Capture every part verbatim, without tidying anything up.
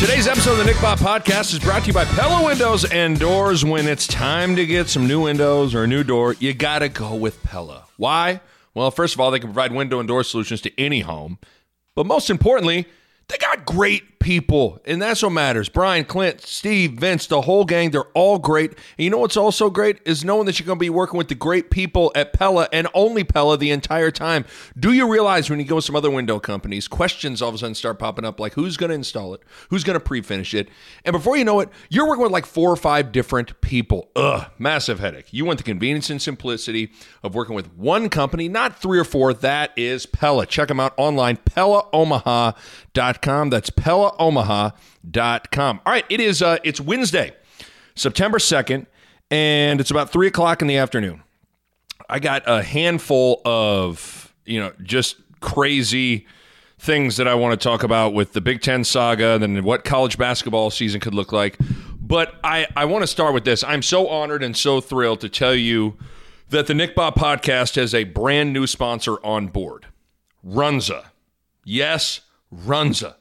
Today's episode of the Nick Bob Podcast is brought to you by Pella Windows and Doors. When it's time to get some new windows or a new door, you gotta go with Pella. Why? Well, first of all, they can provide window and door solutions to any home. But most importantly, they got great people, and that's what matters. Brian, Clint, Steve, Vince, the whole gang, they're all great. And you know what's also great is knowing that you're going to be working with the great people at Pella and only Pella the entire time. Do you realize when you go with some other window companies, questions all of a sudden start popping up, like who's going to install it, who's going to pre-finish it? And before you know it, you're working with like four or five different people. Ugh, massive headache. You want the convenience and simplicity of working with one company, not three or four. That is Pella. Check them out online, pella omaha dot com. That's pella omaha dot com. All right, it is, uh, it's Wednesday, September second, and it's about three o'clock in the afternoon. I got a handful of, you know, just crazy things that I want to talk about with the Big Ten saga and what college basketball season could look like. But I, I want to start with this. I'm so honored and so thrilled to tell you that the Nick Bob Podcast has a brand new sponsor on board, Runza. Yes, Runza.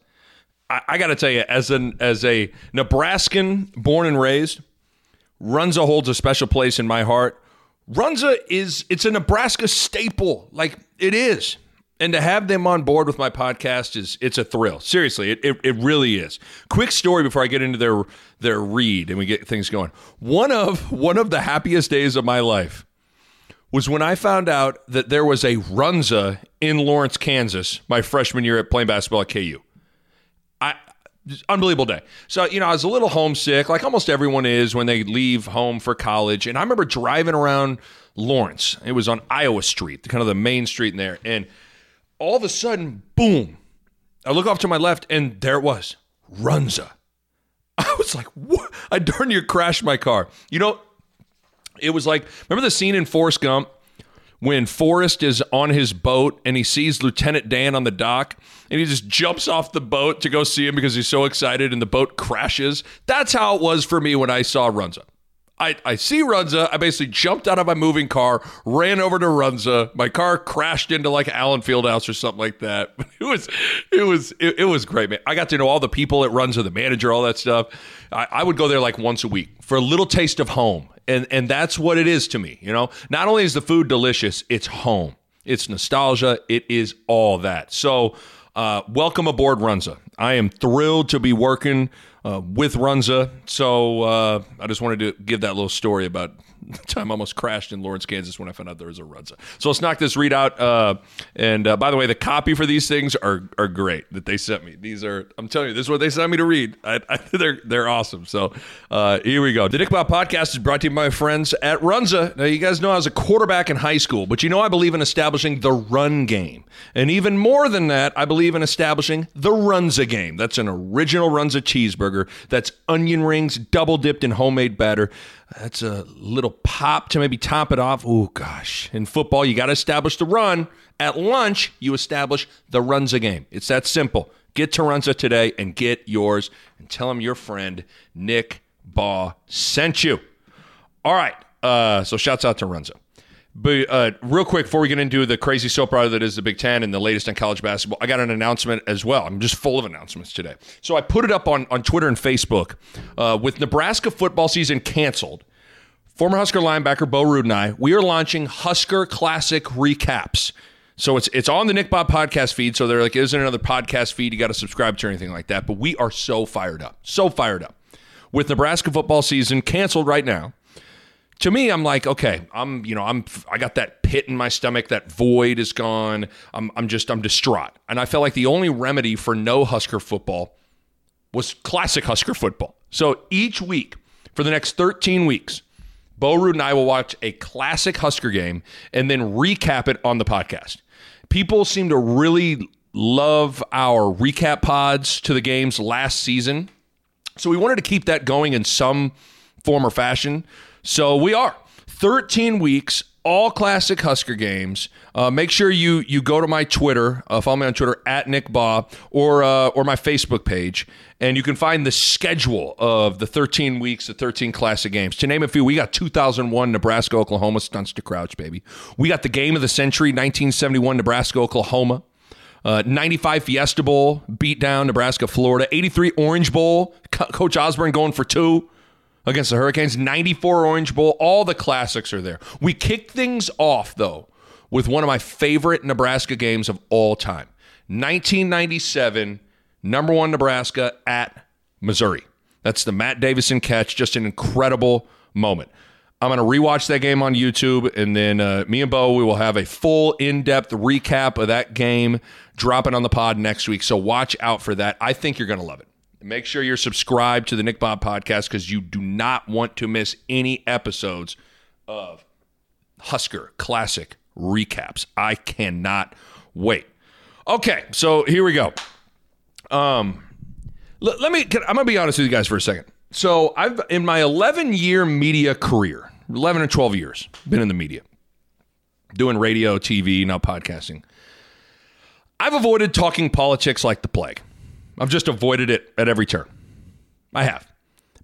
I, I got to tell you, as an as a Nebraskan born and raised, Runza holds a special place in my heart. Runza is, it's a Nebraska staple. Like, it is. And to have them on board with my podcast is, it's a thrill. Seriously, it, it, it really is. Quick story before I get into their their read and we get things going. One of one of the happiest days of my life was when I found out that there was a Runza in Lawrence, Kansas, my freshman year at playing basketball at K U. I, unbelievable day. So, you know, I was a little homesick, like almost everyone is when they leave home for college. And I remember driving around Lawrence. It was on Iowa Street, kind of the main street in there. And all of a sudden, boom, I look off to my left, and there it was, Runza. I was like, what? I darn near crashed my car. You know, it was like, remember the scene in Forrest Gump when Forrest is on his boat and he sees Lieutenant Dan on the dock and he just jumps off the boat to go see him because he's so excited and the boat crashes? That's how it was for me when I saw Runza. I, I see Runza, I basically jumped out of my moving car, ran over to Runza, my car crashed into like Allen Fieldhouse or something like that. It was it was, it, it was great, man. I got to know all the people at Runza, the manager, all that stuff. I, I would go there like once a week for a little taste of home. And and that's what it is to me, you know? Not only is the food delicious, it's home. It's nostalgia. It is all that. So uh, welcome aboard, Runza. I am thrilled to be working uh, with Runza. So uh, I just wanted to give that little story about the time I almost crashed in Lawrence, Kansas when I found out there was a Runza. So let's knock this read out. Uh, and uh, by the way, the copy for these things are are great that they sent me. These are, I'm telling you, this is what they sent me to read. I, I, they're they're awesome. So uh, here we go. The Nick Bob Podcast is brought to you by my friends at Runza. Now, you guys know I was a quarterback in high school, but you know I believe in establishing the run game. And even more than that, I believe in establishing the Runza game. That's an original Runza cheeseburger. That's onion rings, double dipped in homemade batter. That's a little pop to maybe top it off. Oh, gosh. In football, you got to establish the run. At lunch, you establish the Runza game. It's that simple. Get to Runza today and get yours. And tell them your friend, Nick Baugh, sent you. All right. Uh, so shouts out to Runza. But uh, real quick, before we get into the crazy soap opera that is the Big Ten and the latest on college basketball, I got an announcement as well. I'm just full of announcements today. So I put it up on, on Twitter and Facebook. Uh, with Nebraska football season canceled, former Husker linebacker Bo Rude and I, we are launching Husker Classic Recaps. So it's it's on the Nick Bob Podcast feed, so there like isn't another podcast feed you got to subscribe to or anything like that. But we are so fired up, so fired up. With Nebraska football season canceled right now, to me, I'm like, okay, I'm, you know, I'm, I got that pit in my stomach. That void is gone. I'm, I'm just, I'm distraught. And I felt like the only remedy for no Husker football was classic Husker football. So each week for the next thirteen weeks, Bo Rude and I will watch a classic Husker game and then recap it on the podcast. People seem to really love our recap pods to the games last season. So we wanted to keep that going in some form or fashion. So we are thirteen weeks, all classic Husker games. Uh, make sure you you go to my Twitter, uh, follow me on Twitter at Nick Baugh, or uh, or my Facebook page, and you can find the schedule of the thirteen weeks, the thirteen classic games. To name a few, we got two thousand one Nebraska Oklahoma stunts to Crouch, baby. We got the game of the century, nineteen seventy-one Nebraska Oklahoma. Uh, ninety-five Fiesta Bowl, beat down Nebraska, Florida. eighty-three Orange Bowl, Co- Coach Osborne going for two against the Hurricanes. ninety-four Orange Bowl, all the classics are there. We kick things off, though, with one of my favorite Nebraska games of all time. nineteen ninety-seven, number one Nebraska at Missouri. That's the Matt Davison catch, just an incredible moment. I'm going to rewatch that game on YouTube, and then uh, me and Bo, we will have a full in-depth recap of that game dropping on the pod next week. So watch out for that. I think you're going to love it. Make sure you're subscribed to the Nick Bob Podcast because you do not want to miss any episodes of Husker Classic recaps. I cannot wait. Okay, so here we go. Um, let, let me. Can, I'm going to be honest with you guys for a second. So I've in my eleven-year media career, eleven or twelve years, been in the media, doing radio, T V, now podcasting. I've avoided talking politics like the plague. I've just avoided it at every turn. I have.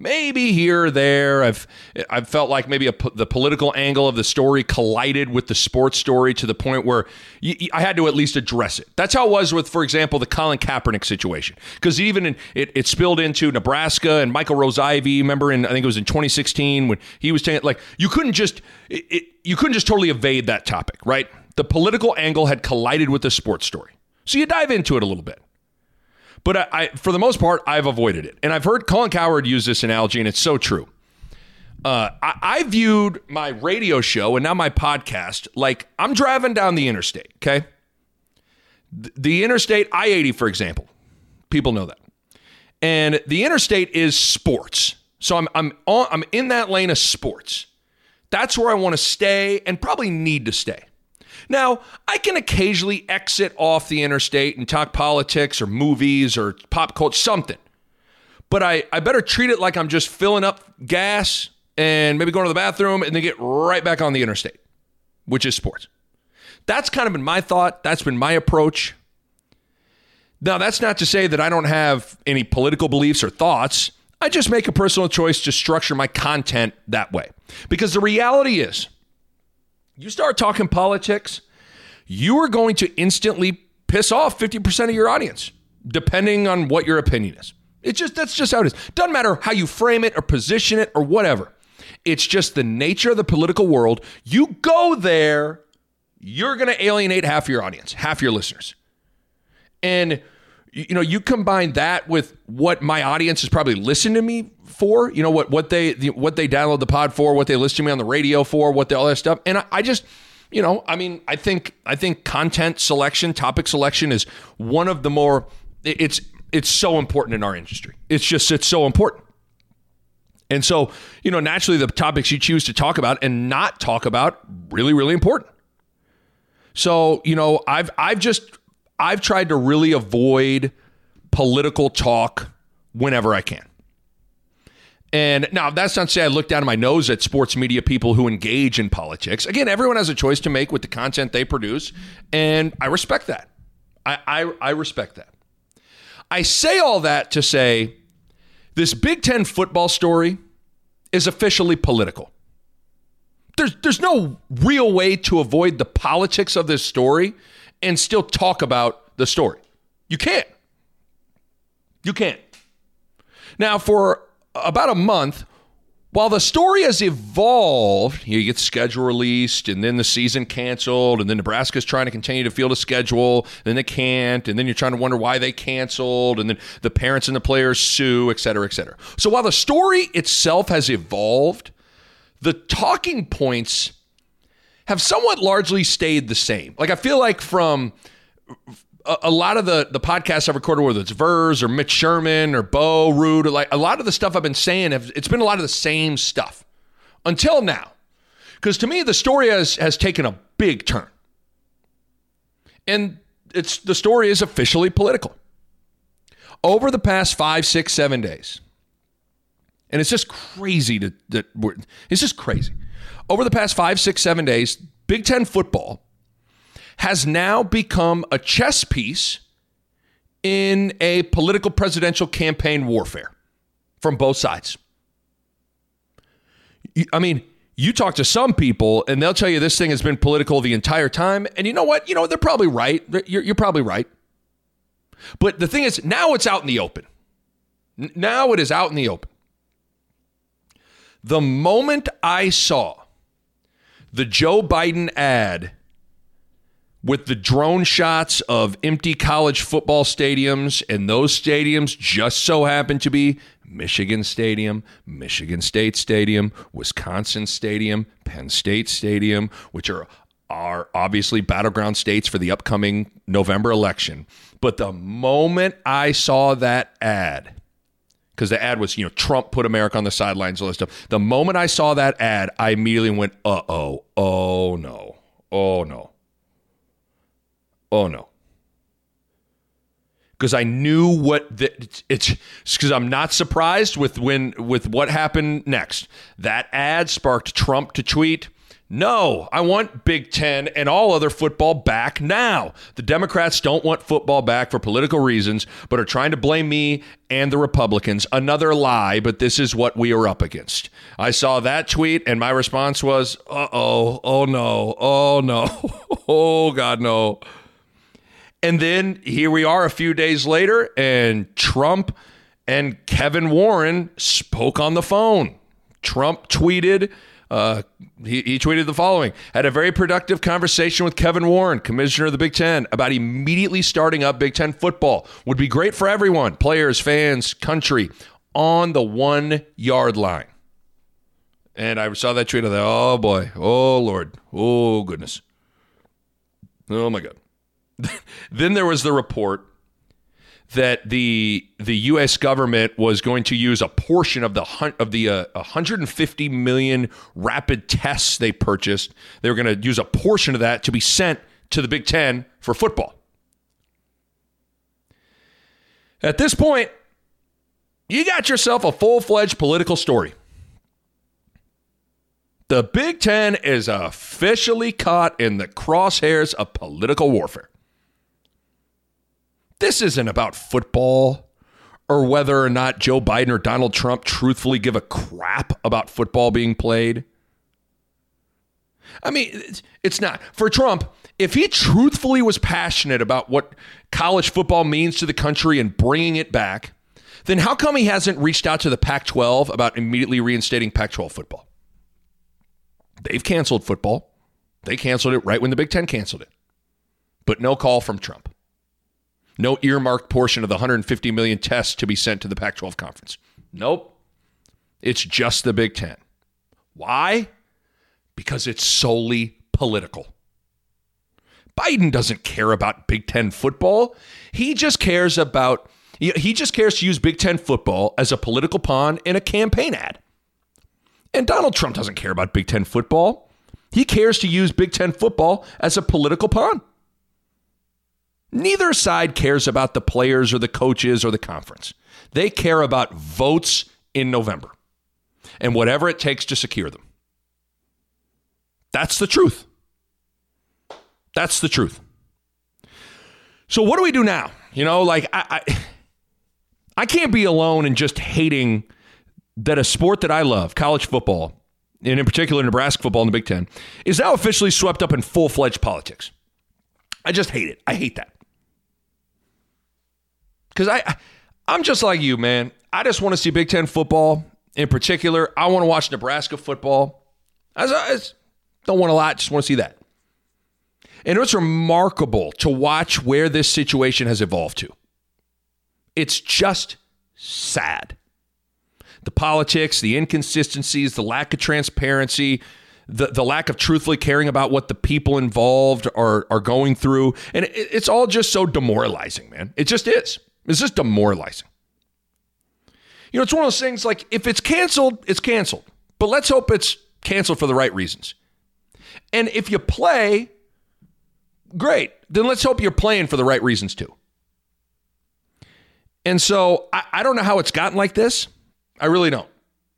Maybe here or there, I've I've felt like maybe a, the political angle of the story collided with the sports story to the point where you, you, I had to at least address it. That's how it was with, for example, the Colin Kaepernick situation. Because even in, it, it spilled into Nebraska and Michael Rose Ivy. Remember, in I think it was in twenty sixteen when he was saying, like, you couldn't just it, it, you couldn't just totally evade that topic, right? The political angle had collided with the sports story, so you dive into it a little bit. But I, I, for the most part, I've avoided it. And I've heard Colin Coward use this analogy, and it's so true. Uh, I, I viewed my radio show and now my podcast like I'm driving down the interstate, okay? The, the interstate, I eighty, for example. People know that. And the interstate is sports. So I'm I'm on, I'm in that lane of sports. That's where I want to stay and probably need to stay. Now, I can occasionally exit off the interstate and talk politics or movies or pop culture, something. But I, I better treat it like I'm just filling up gas and maybe going to the bathroom and then get right back on the interstate, which is sports. That's kind of been my thought. That's been my approach. Now, that's not to say that I don't have any political beliefs or thoughts. I just make a personal choice to structure my content that way. Because the reality is, you start talking politics, you are going to instantly piss off fifty percent of your audience, depending on what your opinion is. It's just, that's just how it is. Doesn't matter how you frame it or position it or whatever. It's just the nature of the political world. You go there, you're going to alienate half your audience, half your listeners. And, you know, you combine that with what my audience is probably listening to me for, you know, what what they what they download the pod for, what they listen to me on the radio for, what they, all that stuff. And I, I just, you know, I mean, I think I think content selection, topic selection is one of the more, it's it's so important in our industry. It's just, it's so important. And so, you know, naturally the topics you choose to talk about and not talk about, really, really important. So, you know, I've I've just I've tried to really avoid political talk whenever I can. And now that's not to say I look down my nose at sports media people who engage in politics. Again, everyone has a choice to make with the content they produce, and I respect that. I, I, I respect that. I say all that to say this Big Ten football story is officially political. There's, there's no real way to avoid the politics of this story and still talk about the story. You can't. You can't. Now, for about a month, while the story has evolved, you get the schedule released, and then the season canceled, and then Nebraska's trying to continue to field a schedule, and then they can't, and then you're trying to wonder why they canceled, and then the parents and the players sue, et cetera, et cetera. So while the story itself has evolved, the talking points have somewhat largely stayed the same. Like, I feel like from a, a lot of the, the podcasts I've recorded, whether it's Vers or Mitch Sherman or Bo Rude, or like a lot of the stuff I've been saying, have, it's been a lot of the same stuff until now. Because to me, the story has, has taken a big turn. And it's the story is officially political. Over the past five, six, seven days, and it's just crazy to, that we're, it's just crazy. Over the past five, six, seven days, Big Ten football has now become a chess piece in a political presidential campaign warfare from both sides. I mean, you talk to some people and they'll tell you this thing has been political the entire time. And you know what? You know, they're probably right. You're, you're probably right. But the thing is, now it's out in the open. Now it is out in the open. The moment I saw the Joe Biden ad with the drone shots of empty college football stadiums, and those stadiums just so happen to be Michigan Stadium, Michigan State Stadium, Wisconsin Stadium, Penn State Stadium, which are, are obviously battleground states for the upcoming November election. But the moment I saw that ad, because the ad was, you know, Trump put America on the sidelines, all this stuff. The moment I saw that ad, I immediately went, uh-oh, oh no, oh no, oh no. Because I knew what, the, it's because I'm not surprised with when with what happened next. That ad sparked Trump to tweet, no, I want Big Ten and all other football back now. The Democrats don't want football back for political reasons, but are trying to blame me and the Republicans. Another lie, but this is what we are up against. I saw that tweet and my response was, uh-oh, oh no, oh no, oh God, no. And then here we are a few days later, and Trump and Kevin Warren spoke on the phone. Trump tweeted, uh, he, he tweeted the following, had a very productive conversation with Kevin Warren, commissioner of the Big Ten, about immediately starting up Big Ten football. Would be great for everyone, players, fans, country, on the one-yard line. And I saw that tweet, I thought, oh boy, oh Lord, oh goodness, oh my God. Then there was the report that the the U S government was going to use a portion of the of the uh, one hundred fifty million rapid tests they purchased. They were going to use a portion of that to be sent to the Big Ten for football. At this point, you got yourself a full-fledged political story. The Big Ten is officially caught in the crosshairs of political warfare. This isn't about football or whether or not Joe Biden or Donald Trump truthfully give a crap about football being played. I mean, it's not. For Trump, if he truthfully was passionate about what college football means to the country and bringing it back, then how come he hasn't reached out to the Pac twelve about immediately reinstating Pac twelve football? They've canceled football. They canceled it right when the Big Ten canceled it. But no call from Trump. No earmarked portion of the one hundred fifty million tests to be sent to the Pac twelve conference. Nope. It's just the Big Ten. Why? Because it's solely political. Biden doesn't care about Big Ten football. He just cares about, he just cares to use Big Ten football as a political pawn in a campaign ad. And Donald Trump doesn't care about Big Ten football. He cares to use Big Ten football as a political pawn. Neither side cares about the players or the coaches or the conference. They care about votes in November and whatever it takes to secure them. That's the truth. That's the truth. So what do we do now? You know, like I, I, I can't be alone in just hating that a sport that I love, college football, and in particular Nebraska football in the Big Ten, is now officially swept up in full-fledged politics. I just hate it. I hate that. Because I, I, I'm just like you, man. I just want to see Big Ten football in particular. I want to watch Nebraska football. I just, I just don't want a lot. Just want to see that. And it's remarkable to watch where this situation has evolved to. It's just sad. The politics, the inconsistencies, the lack of transparency, the, the lack of truthfully caring about what the people involved are, are going through. And it, it's all just so demoralizing, man. It just is. It's just demoralizing. You know, it's one of those things like if it's canceled, it's canceled. But let's hope it's canceled for the right reasons. And if you play, great. Then let's hope you're playing for the right reasons too. And so I, I don't know how it's gotten like this. I really don't.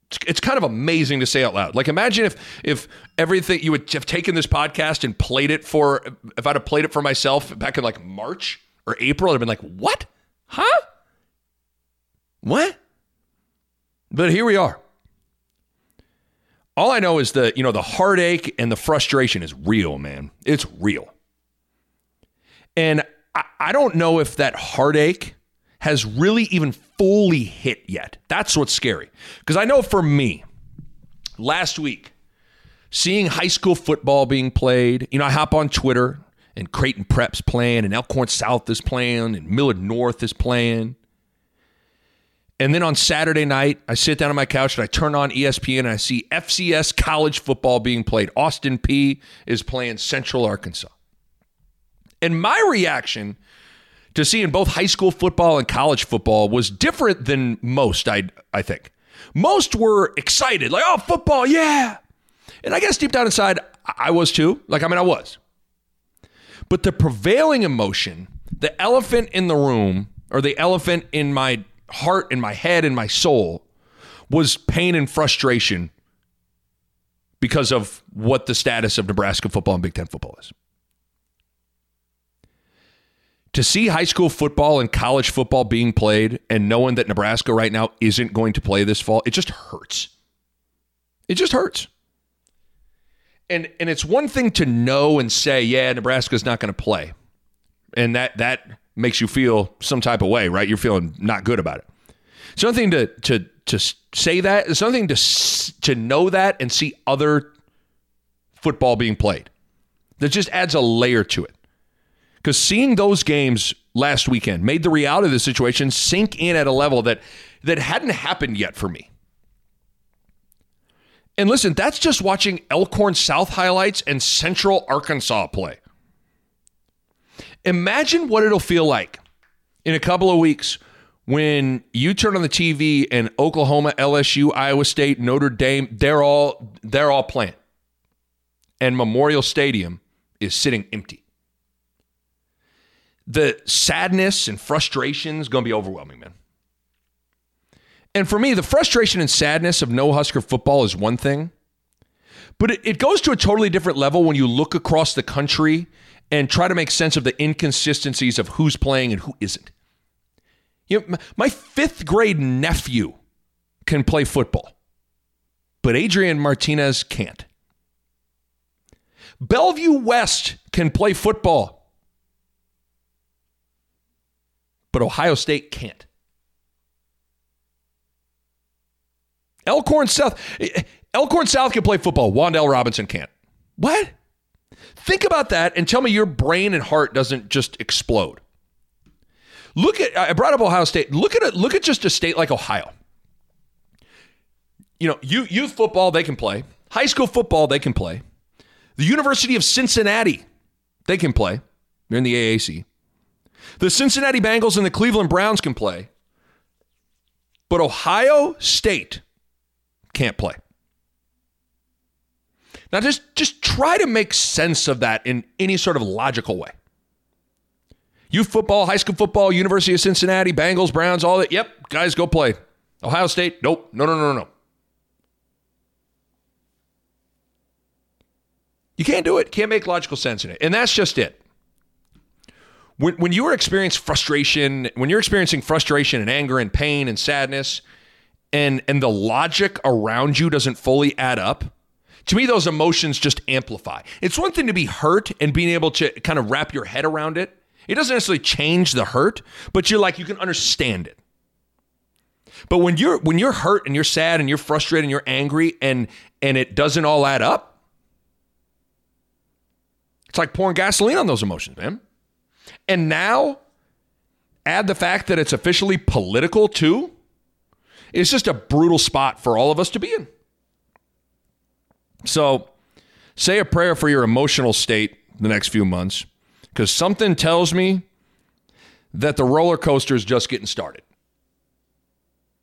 It's, it's kind of amazing to say out loud. Like, imagine if if everything, you would have taken this podcast and played it for, if I'd have played it for myself back in like March or April, I'd have been like, what? Huh? What? But here we are. All I know is the, you know, the heartache and the frustration is real, man. It's real. And I, I don't know if that heartache has really even fully hit yet. That's what's scary. Because I know for me, last week, seeing high school football being played, you know, I hop on Twitter and Creighton Prep's playing and Elkhorn South is playing and Millard North is playing. And then on Saturday night, I sit down on my couch and I turn on E S P N and I see F C S college football being played. Austin Peay is playing Central Arkansas. And my reaction to seeing both high school football and college football was different than most, I I think. Most were excited, like, oh, football, yeah. And I guess deep down inside, I was too. Like, I mean, I was. But the prevailing emotion, the elephant in the room, or the elephant in my heart, in my head, in my soul, was pain and frustration because of what the status of Nebraska football and Big Ten football is. To see high school football and college football being played and knowing that Nebraska right now isn't going to play this fall, it just hurts. It just hurts. And and it's one thing to know and say, yeah, Nebraska's not going to play. And that that makes you feel some type of way, right? You're feeling not good about it. It's one thing to to to say that. It's another thing to to know that and see other football being played. That just adds a layer to it. Because seeing those games last weekend made the reality of the situation sink in at a level that, that hadn't happened yet for me. And listen, that's just watching Elkhorn South highlights and Central Arkansas play. Imagine what it'll feel like in a couple of weeks when you turn on the T V and Oklahoma, L S U, Iowa State, Notre Dame, they're all, they're all playing. And Memorial Stadium is sitting empty. The sadness and frustration is going to be overwhelming, man. And for me, the frustration and sadness of no Husker football is one thing. But it, it goes to a totally different level when you look across the country and try to make sense of the inconsistencies of who's playing and who isn't. You know, my fifth grade nephew can play football, but Adrian Martinez can't. Bellevue West can play football, but Ohio State can't. Elkhorn South, Elkhorn South can play football. Wandell Robinson can't. What? Think about that and tell me your brain and heart doesn't just explode. Look at, I brought up Ohio State. Look at it. Look at just a state like Ohio. You know, youth, youth football, they can play. High school football, they can play. The University of Cincinnati, they can play. They're in the A A C. The Cincinnati Bengals and the Cleveland Browns can play, but Ohio State can't play. Now, just, just try to make sense of that in any sort of logical way. Youth football, high school football, University of Cincinnati, Bengals, Browns, all that. Yep, guys, go play. Ohio State, nope, no, no, no, no, no. You can't do it. Can't make logical sense in it. And that's just it. When, when you are experiencing frustration, when you're experiencing frustration and anger and pain and sadness, and and the logic around you doesn't fully add up, to me, those emotions just amplify. It's one thing to be hurt and being able to kind of wrap your head around it. It doesn't necessarily change the hurt, but you're like, you can understand it. But when you're when you're hurt and you're sad and you're frustrated and you're angry and and it doesn't all add up, it's like pouring gasoline on those emotions, man. And now, add the fact that it's officially political, too. It's just a brutal spot for all of us to be in. So, say a prayer for your emotional state the next few months, because something tells me that the roller coaster is just getting started.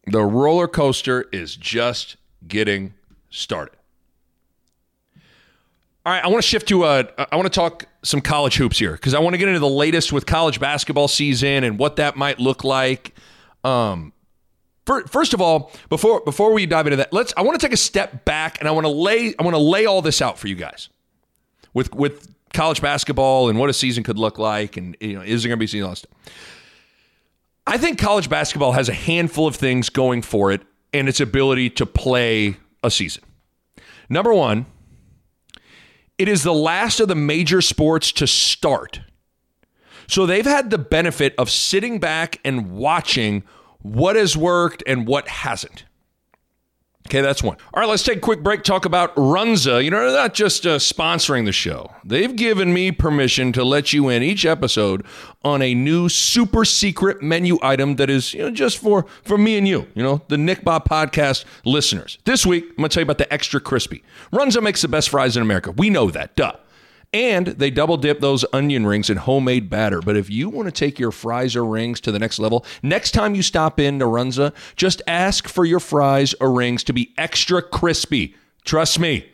The roller coaster is just getting started. All right, I want to shift to, uh, I want to talk some college hoops here because I want to get into the latest with college basketball season and what that might look like. Um, First of all, before before we dive into that, let's. I want to take a step back and I want to lay. I want to lay all this out for you guys, with with college basketball and what a season could look like, and you know, is there going to be season all this stuff? I think college basketball has a handful of things going for it and its ability to play a season. Number one, it is the last of the major sports to start, so they've had the benefit of sitting back and watching what has worked and what hasn't. Okay, that's one. All right, let's take a quick break, talk about Runza. You know, they're not just uh, sponsoring the show. They've given me permission to let you in each episode on a new super secret menu item that is, you know, just for, for me and you, you know, the Nick Bob Podcast listeners. This week, I'm going to tell you about the Extra Crispy. Runza makes the best fries in America. We know that, duh. And they double dip those onion rings in homemade batter. But if you want to take your fries or rings to the next level, next time you stop in to Runza, just ask for your fries or rings to be extra crispy. Trust me.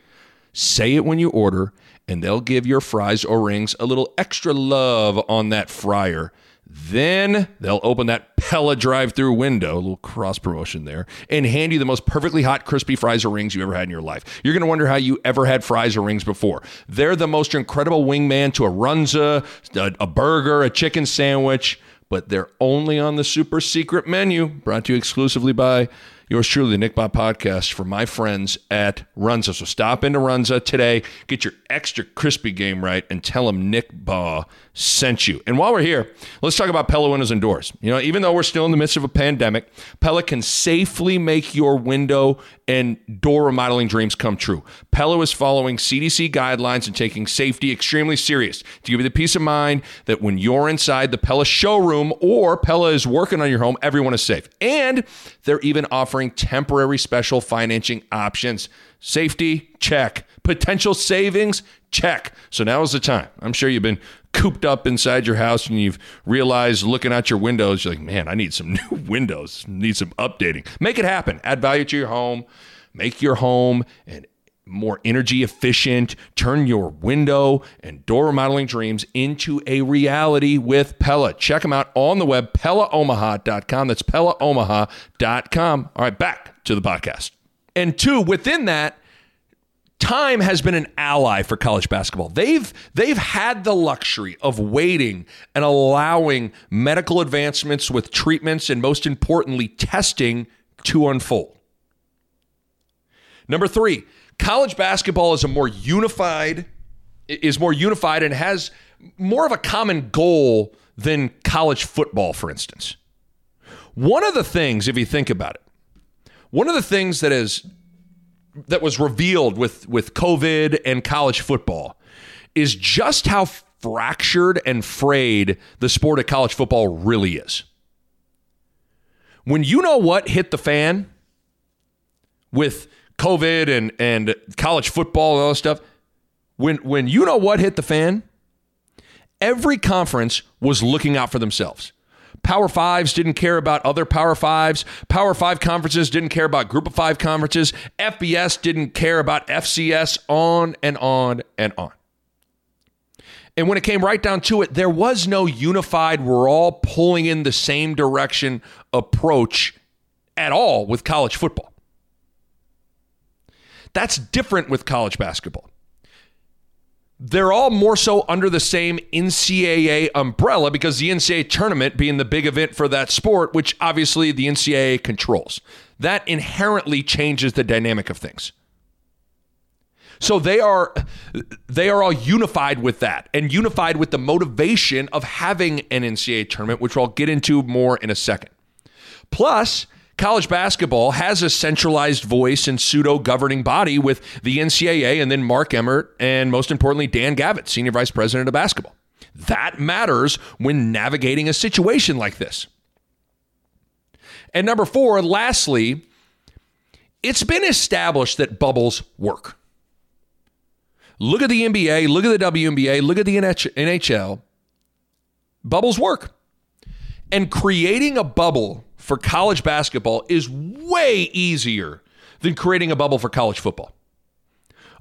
Say it when you order, and they'll give your fries or rings a little extra love on that fryer. Then they'll open that Pella drive-through window, a little cross-promotion there, and hand you the most perfectly hot, crispy fries or rings you ever had in your life. You're going to wonder how you ever had fries or rings before. They're the most incredible wingman to a Runza, a, a burger, a chicken sandwich, but they're only on the super secret menu, brought to you exclusively by yours truly, the Nick Bob Podcast, for my friends at Runza. So stop into Runza today, get your extra crispy game right, and tell them Nick Baugh sent you. And while we're here, let's talk about Pella windows and doors. You know, even though we're still in the midst of a pandemic, Pella can safely make your window and door remodeling dreams come true. Pella is following C D C guidelines and taking safety extremely serious to give you the peace of mind that when you're inside the Pella showroom or Pella is working on your home, everyone is safe. And they're even offering temporary special financing options. Safety, check. Potential savings, check. So now is the time. I'm sure you've been cooped up inside your house and you've realized looking out your windows, you're like, man, I need some new windows, need some updating. Make it happen. Add value to your home, make your home and more energy efficient. Turn your window and door remodeling dreams into a reality with Pella. Check them out on the web, pella omaha dot com. That's pella omaha dot com. All right, back to the podcast. And two, within that, time has been an ally for college basketball. They've they've had the luxury of waiting and allowing medical advancements with treatments and, most importantly, testing to unfold. Number three, college basketball is a more unified, is more unified and has more of a common goal than college football, for instance. One of the things, if you think about it, one of the things that is that was revealed with, with COVID and college football is just how fractured and frayed the sport of college football really is. When you know what hit the fan with COVID and, and college football and all that stuff, when, when you know what hit the fan, every conference was looking out for themselves. Power Fives didn't care about other Power Fives. Power Five conferences didn't care about Group of Five conferences. F B S didn't care about F C S, on and on and on. And when it came right down to it, there was no unified, we're all pulling in the same direction approach at all with college football. That's different with college basketball. They're all more so under the same N C A A umbrella because the N C A A tournament being the big event for that sport, which obviously the N C A A controls. That inherently changes the dynamic of things. So they are they are all unified with that and unified with the motivation of having an N C A A tournament, which I'll get into more in a second. Plus, college basketball has a centralized voice and pseudo-governing body with the N C A A and then Mark Emmert and, most importantly, Dan Gavitt, Senior Vice President of Basketball. That matters when navigating a situation like this. And number four, lastly, it's been established that bubbles work. Look at the N B A, look at the W N B A, look at the N H L. Bubbles work. And creating a bubble for college basketball is way easier than creating a bubble for college football.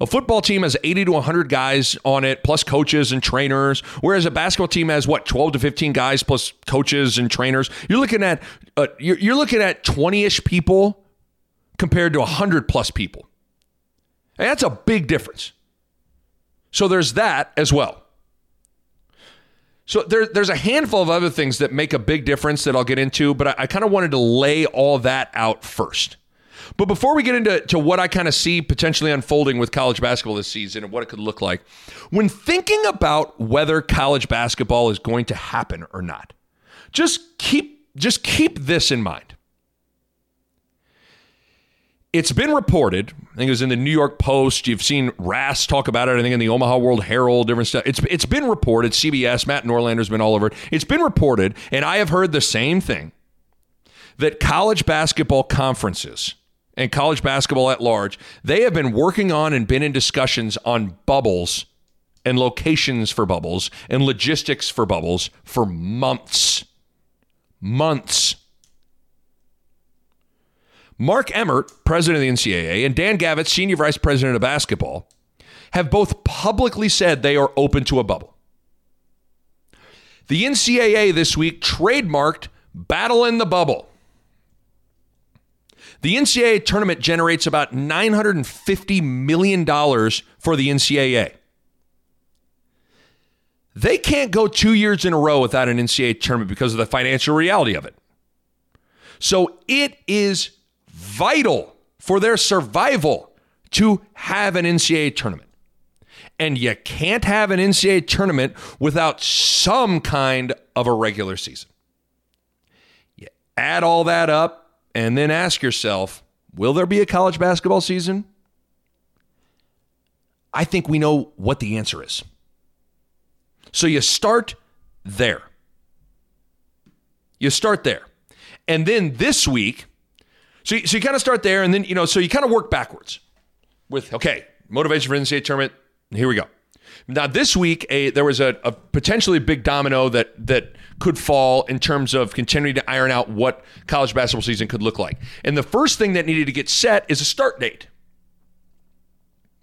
A football team has eighty to one hundred guys on it, plus coaches and trainers, whereas a basketball team has, what, twelve to fifteen guys plus coaches and trainers. You're looking at uh, you're, you're looking at twenty-ish people compared to one hundred plus people. And that's a big difference. So there's that as well. So there, there's a handful of other things that make a big difference that I'll get into, but I, I kind of wanted to lay all that out first. But before we get into to what I kind of see potentially unfolding with college basketball this season and what it could look like, when thinking about whether college basketball is going to happen or not, just keep just keep this in mind. It's been reported, I think it was in the New York Post, you've seen Rass talk about it, I think in the Omaha World Herald, different stuff. It's It's been reported, C B S, Matt Norlander's been all over it. It's been reported, and I have heard the same thing, that college basketball conferences and college basketball at large, they have been working on and been in discussions on bubbles and locations for bubbles and logistics for bubbles for months. Months. Mark Emmert, president of the N C double A, and Dan Gavitt, senior vice president of basketball, have both publicly said they are open to a bubble. The N C double A this week trademarked Battle in the Bubble. The N C double A tournament generates about nine hundred fifty million dollars for the N C double A. They can't go two years in a row without an N C double A tournament because of the financial reality of it. So it is vital for their survival to have an N C double A tournament. And you can't have an N C double A tournament without some kind of a regular season. You add all that up and then ask yourself, will there be a college basketball season? I think we know what the answer is. So you start there. You start there. And then this week, So, so you kind of start there, and then, you know, so you kind of work backwards with, okay, motivation for the N C double A tournament, here we go. Now, this week, a, there was a, a potentially big domino that that could fall in terms of continuing to iron out what college basketball season could look like. And the first thing that needed to get set is a start date.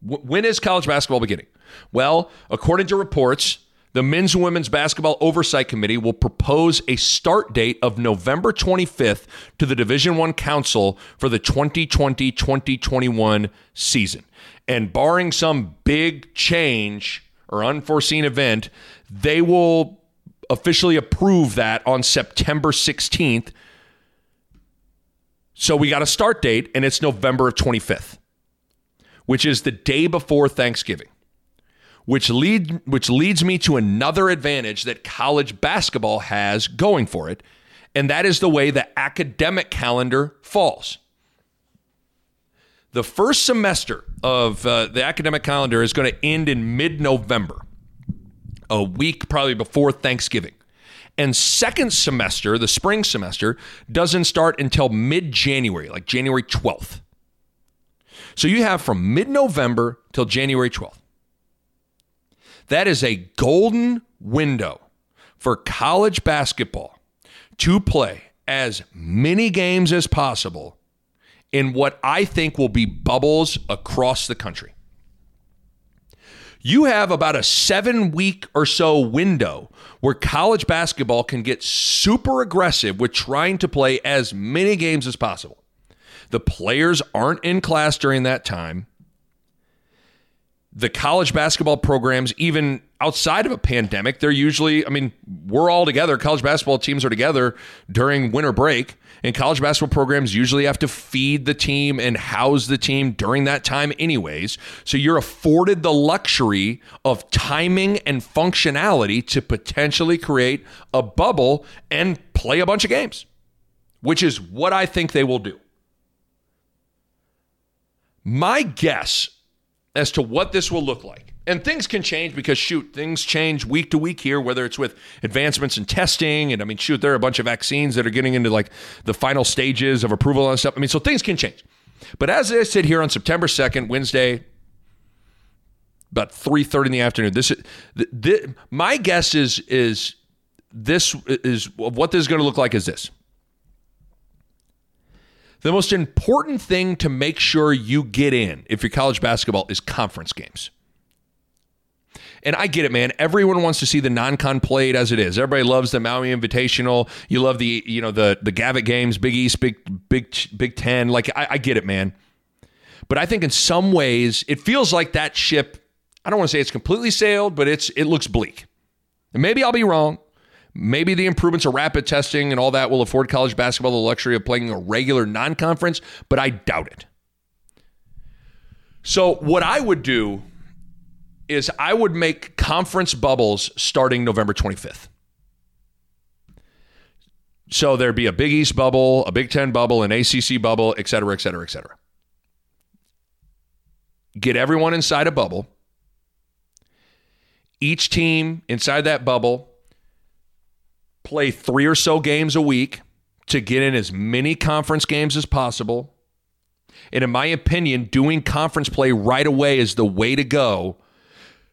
W- when is college basketball beginning? Well, according to reports, the Men's and Women's Basketball Oversight Committee will propose a start date of November twenty-fifth to the Division I Council for the twenty twenty twenty twenty-one season. And barring some big change or unforeseen event, they will officially approve that on September sixteenth. So we got a start date, and it's November twenty-fifth, which is the day before Thanksgiving. Which lead which leads me to another advantage that college basketball has going for it, and that is the way the academic calendar falls. The first semester of uh, the academic calendar is going to end in mid-November, a week probably before Thanksgiving. And second semester, the spring semester, doesn't start until mid-January, like January twelfth. So you have from mid-November till January twelfth. That is a golden window for college basketball to play as many games as possible in what I think will be bubbles across the country. You have about a seven-week or so window where college basketball can get super aggressive with trying to play as many games as possible. The players aren't in class during that time. The college basketball programs, even outside of a pandemic, they're usually, I mean, we're all together. College basketball teams are together during winter break, and college basketball programs usually have to feed the team and house the team during that time anyways. So you're afforded the luxury of timing and functionality to potentially create a bubble and play a bunch of games, which is what I think they will do. My guess as to what this will look like. And things can change because, shoot, things change week to week here, whether it's with advancements in testing. And, I mean, shoot, there are a bunch of vaccines that are getting into, like, the final stages of approval and stuff. I mean, so things can change. But as I sit here on September second, Wednesday, about three thirty in the afternoon, this is, th- th- my guess is is this is what this is going to look like is this. The most important thing to make sure you get in if you're college basketball is conference games. And I get it, man. Everyone wants to see the non-con played as it is. Everybody loves the Maui Invitational. You love the, you know, the the Gavitt games, Big East, Big Big Big Ten. Like, I, I get it, man. But I think in some ways, it feels like that ship, I don't want to say it's completely sailed, but it's it looks bleak. And maybe I'll be wrong. Maybe the improvements of rapid testing and all that will afford college basketball the luxury of playing a regular non-conference, but I doubt it. So what I would do is I would make conference bubbles starting November twenty-fifth. So there'd be a Big East bubble, a Big Ten bubble, an A C C bubble, et cetera, et cetera, et cetera. Get everyone inside a bubble. Each team inside that bubble play three or so games a week to get in as many conference games as possible. And in my opinion, doing conference play right away is the way to go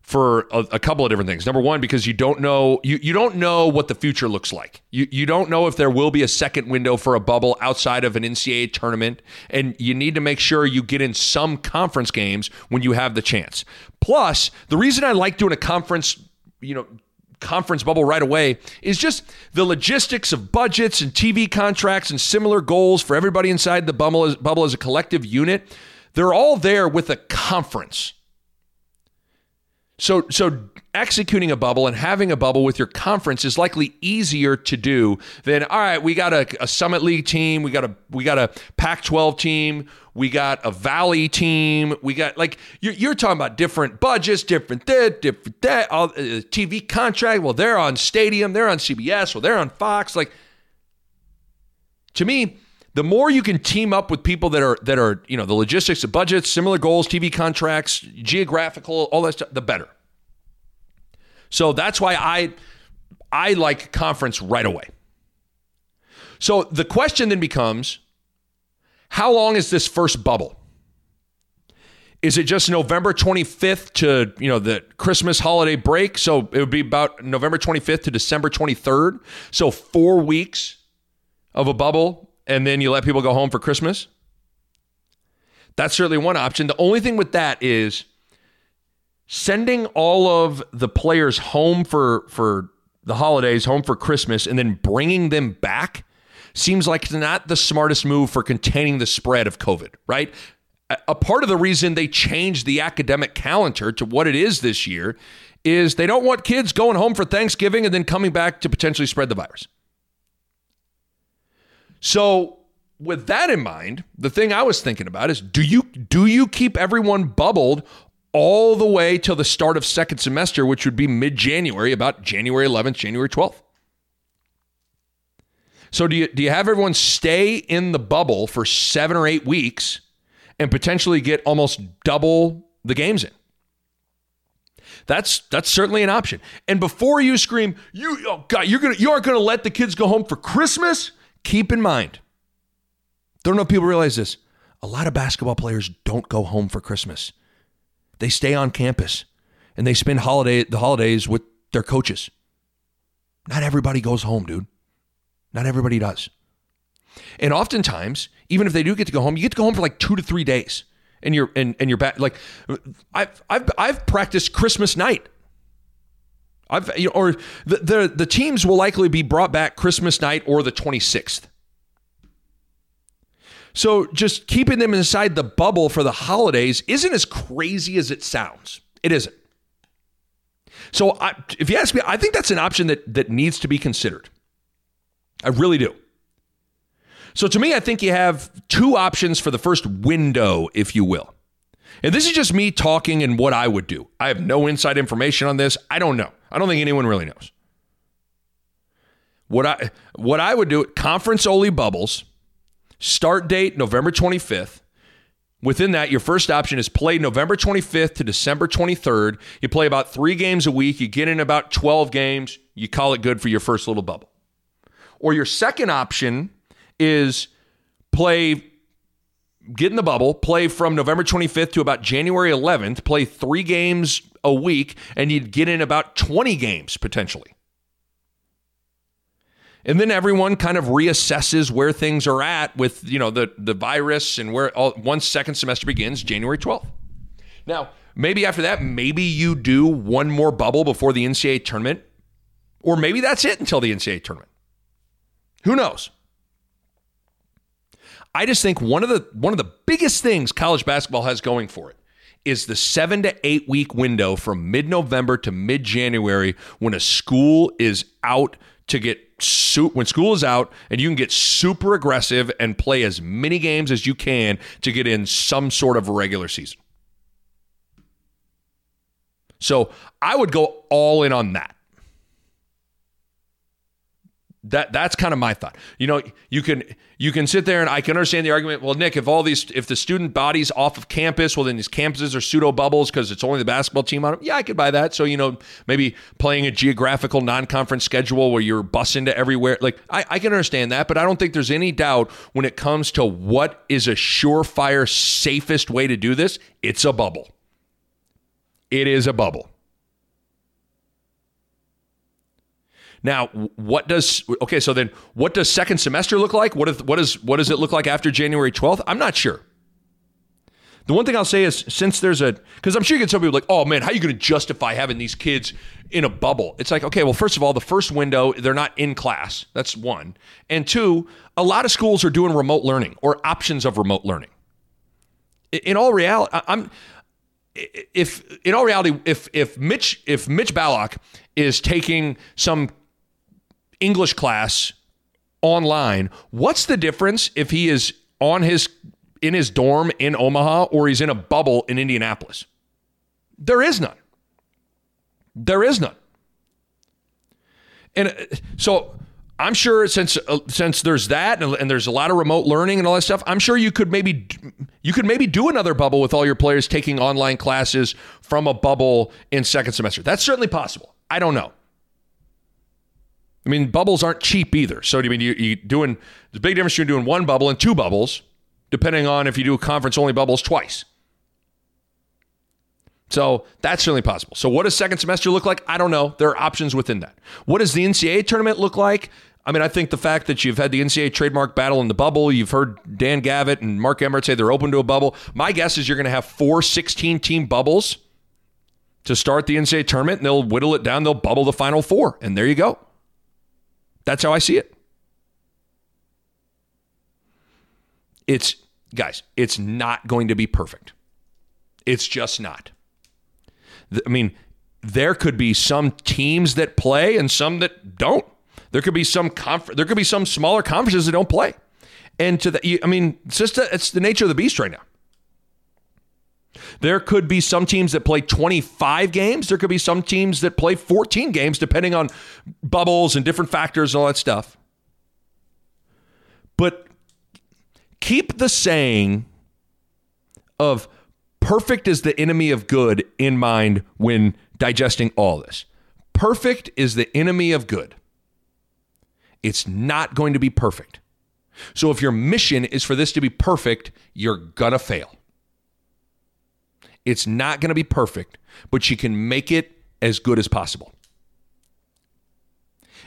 for a, a couple of different things. Number one, because you don't know you, you don't know what the future looks like. You you don't know if there will be a second window for a bubble outside of an N C double A tournament, and you need to make sure you get in some conference games when you have the chance. Plus, the reason I like doing a conference, you know, conference bubble right away is just the logistics of budgets and T V contracts and similar goals for everybody inside the bubble as, bubble as a collective unit. They're all there with a conference. So so executing a bubble and having a bubble with your conference is likely easier to do than, all right, we got a, a Summit League team, we got a we got a Pac twelve team, we got a Valley team, we got, like, you're, you're talking about different budgets, different that, different that, all, uh, T V contract, well, they're on Stadium, they're on C B S, well, they're on Fox. Like, to me, the more you can team up with people that are, that are, you know, the logistics, the budgets, similar goals, T V contracts, geographical, all that stuff, the better. So that's why I, I like conference right away. So the question then becomes, how long is this first bubble? Is it just November twenty-fifth to, you know, the Christmas holiday break? So it would be about November twenty-fifth to December twenty-third. So four weeks of a bubble. And then you let people go home for Christmas. That's certainly one option. The only thing with that is sending all of the players home for, for the holidays, home for Christmas, and then bringing them back seems like not the smartest move for containing the spread of COVID, right? A, a part of the reason they changed the academic calendar to what it is this year is they don't want kids going home for Thanksgiving and then coming back to potentially spread the virus. So with that in mind, the thing I was thinking about is, do you do you keep everyone bubbled all the way till the start of second semester, which would be mid-January, about January eleventh, January twelfth? So do you do you have everyone stay in the bubble for seven or eight weeks and potentially get almost double the games in? That's that's certainly an option. And before you scream, you oh God, you're gonna you aren't gonna let the kids go home for Christmas. Keep in mind, don't know if people realize this, a lot of basketball players don't go home for Christmas. They stay on campus and they spend holiday the holidays with their coaches. Not everybody goes home, dude. Not everybody does. And oftentimes, even if they do get to go home, you get to go home for like two to three days. And you're and, and you're back. Like I've I've I've practiced Christmas night. I've, you know, or the, the the teams will likely be brought back Christmas night or the twenty-sixth. So just keeping them inside the bubble for the holidays isn't as crazy as it sounds. It isn't. So I, if you ask me, I think that's an option that that needs to be considered. I really do. So to me, I think you have two options for the first window, if you will. And this is just me talking and what I would do. I have no inside information on this. I don't know. I don't think anyone really knows. What I what I would do, conference only bubbles, start date November twenty-fifth. Within that, your first option is play November twenty-fifth to December twenty-third. You play about three games a week. You get in about twelve games. You call it good for your first little bubble. Or your second option is play... Get in the bubble, play from November twenty-fifth to about January eleventh, play three games a week, and you'd get in about twenty games potentially. And then everyone kind of reassesses where things are at with, you know, the, the virus and where all, once second semester begins January twelfth. Now, maybe after that, maybe you do one more bubble before the N C double A tournament, or maybe that's it until the N C double A tournament. Who knows? I just think one of the one of the biggest things college basketball has going for it is the seven to eight week window from mid-November to mid-January when a school is out to get su- when school is out and you can get super aggressive and play as many games as you can to get in some sort of regular season. So I would go all in on that. That that's kind of my thought. You know, you can you can sit there and I can understand the argument. Well, Nick, if all these if the student body's off of campus, well, then these campuses are pseudo bubbles because it's only the basketball team on them. Yeah, I could buy that. So, you know, maybe playing a geographical non-conference schedule where you're busing to everywhere. Like I, I can understand that, but I don't think there's any doubt when it comes to what is a surefire safest way to do this. It's a bubble. It is a bubble. Now, what does okay? So then, what does second semester look like? What if, what does what does it look like after January twelfth? I'm not sure. The one thing I'll say is, since there's a because I'm sure you get some people like, oh man, how are you going to justify having these kids in a bubble? It's like, okay, well, first of all, the first window they're not in class. That's one, and two, a lot of schools are doing remote learning or options of remote learning. In all reality, I'm. If in all reality, if if Mitch if Mitch Ballock is taking some English class online, what's the difference if he is on his in his dorm in Omaha or he's in a bubble in Indianapolis? There is none. There is none. And so I'm sure since uh, since there's that and, and there's a lot of remote learning and all that stuff, I'm sure you could maybe you could maybe do another bubble with all your players taking online classes from a bubble in second semester. That's certainly possible. I don't know. I mean, bubbles aren't cheap either. So do you mean you, you doing the big difference between doing one bubble and two bubbles, depending on if you do conference only bubbles twice. So that's certainly possible. So what does second semester look like? I don't know. There are options within that. What does the N C double A tournament look like? I mean, I think the fact that you've had the N C double A trademark battle in the bubble, you've heard Dan Gavitt and Mark Emmert say they're open to a bubble. My guess is you're going to have four sixteen-team bubbles to start the N C double A tournament, and they'll whittle it down. They'll bubble the Final Four, and there you go. That's how I see it. It's, guys, it's not going to be perfect. It's just not. I mean, there could be some teams that play and some that don't. There could be some conf- there could be some smaller conferences that don't play. And to the, I mean, it's just a, it's the nature of the beast right now. There could be some teams that play twenty-five games. There could be some teams that play fourteen games, depending on bubbles and different factors and all that stuff. But keep the saying of perfect is the enemy of good in mind when digesting all this. Perfect is the enemy of good. It's not going to be perfect. So if your mission is for this to be perfect, you're going to fail. It's not going to be perfect, but you can make it as good as possible.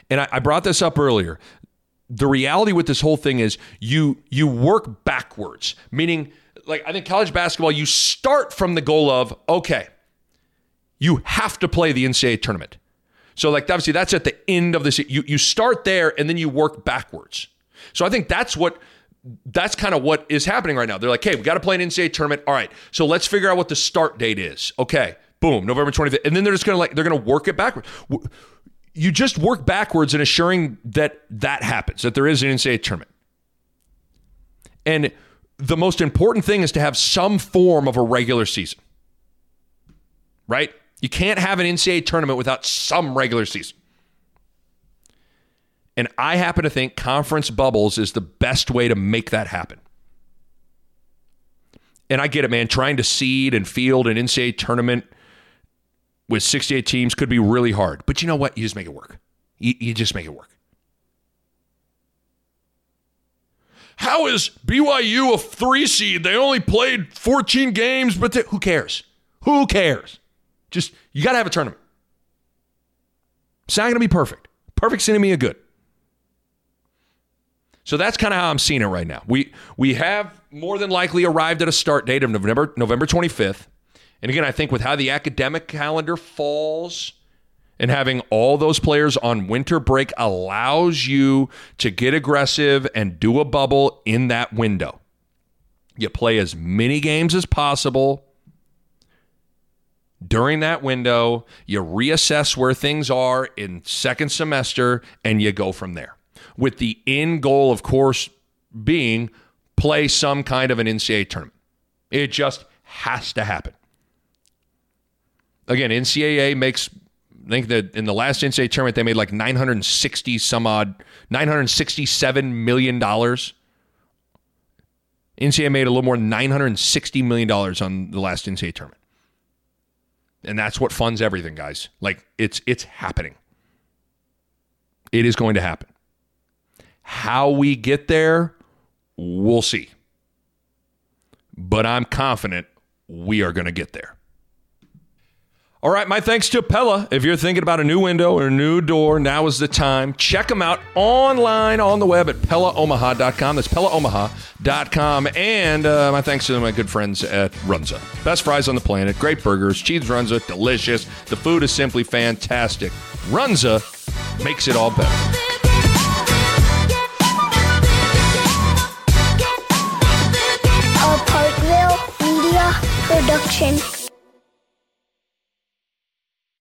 And I, I brought this up earlier. The reality with this whole thing is you you work backwards, meaning like I think college basketball, you start from the goal of, okay, you have to play the N C double A tournament. So like obviously that's at the end of this. You you start there and then you work backwards. So I think that's what that's kind of what is happening right now. They're like, hey, we got to play an N C double A tournament. All right, so let's figure out what the start date is. Okay, boom, November twenty-fifth. And then they're just going to like, they're going to work it backwards. You just work backwards in assuring that that happens, that there is an N C double A tournament. And the most important thing is to have some form of a regular season, right? You can't have an N C double A tournament without some regular season. And I happen to think conference bubbles is the best way to make that happen. And I get it, man. Trying to seed and field an N C double A tournament with sixty-eight teams could be really hard. But you know what? You just make it work. You, you just make it work. How is B Y U a three seed? They only played fourteen games, but they, who cares? Who cares? Just, you got to have a tournament. It's not going to be perfect. Perfect's enemy of good. So that's kind of how I'm seeing it right now. We we have more than likely arrived at a start date of November November twenty-fifth. And again, I think with how the academic calendar falls and having all those players on winter break allows you to get aggressive and do a bubble in that window. You play as many games as possible during that window. You reassess where things are in second semester, and you go from there. With the end goal, of course, being play some kind of an N C double A tournament. It just has to happen. Again, N C double A makes, I think that in the last N C double A tournament, they made like nine hundred sixty some odd, nine hundred sixty-seven million dollars. N C double A made a little more than nine hundred sixty million dollars on the last N C double A tournament. And that's what funds everything, guys. Like, it's it's happening. It is going to happen. How we get there, we'll see. But I'm confident we are going to get there. All right, my thanks to Pella. If you're thinking about a new window or a new door, now is the time. Check them out online on the web at Pella Omaha dot com. That's Pella Omaha dot com. And uh, my thanks to my good friends at Runza. Best fries on the planet, great burgers, cheese Runza, delicious. The food is simply fantastic. Runza makes it all better. A Parkville Media Production.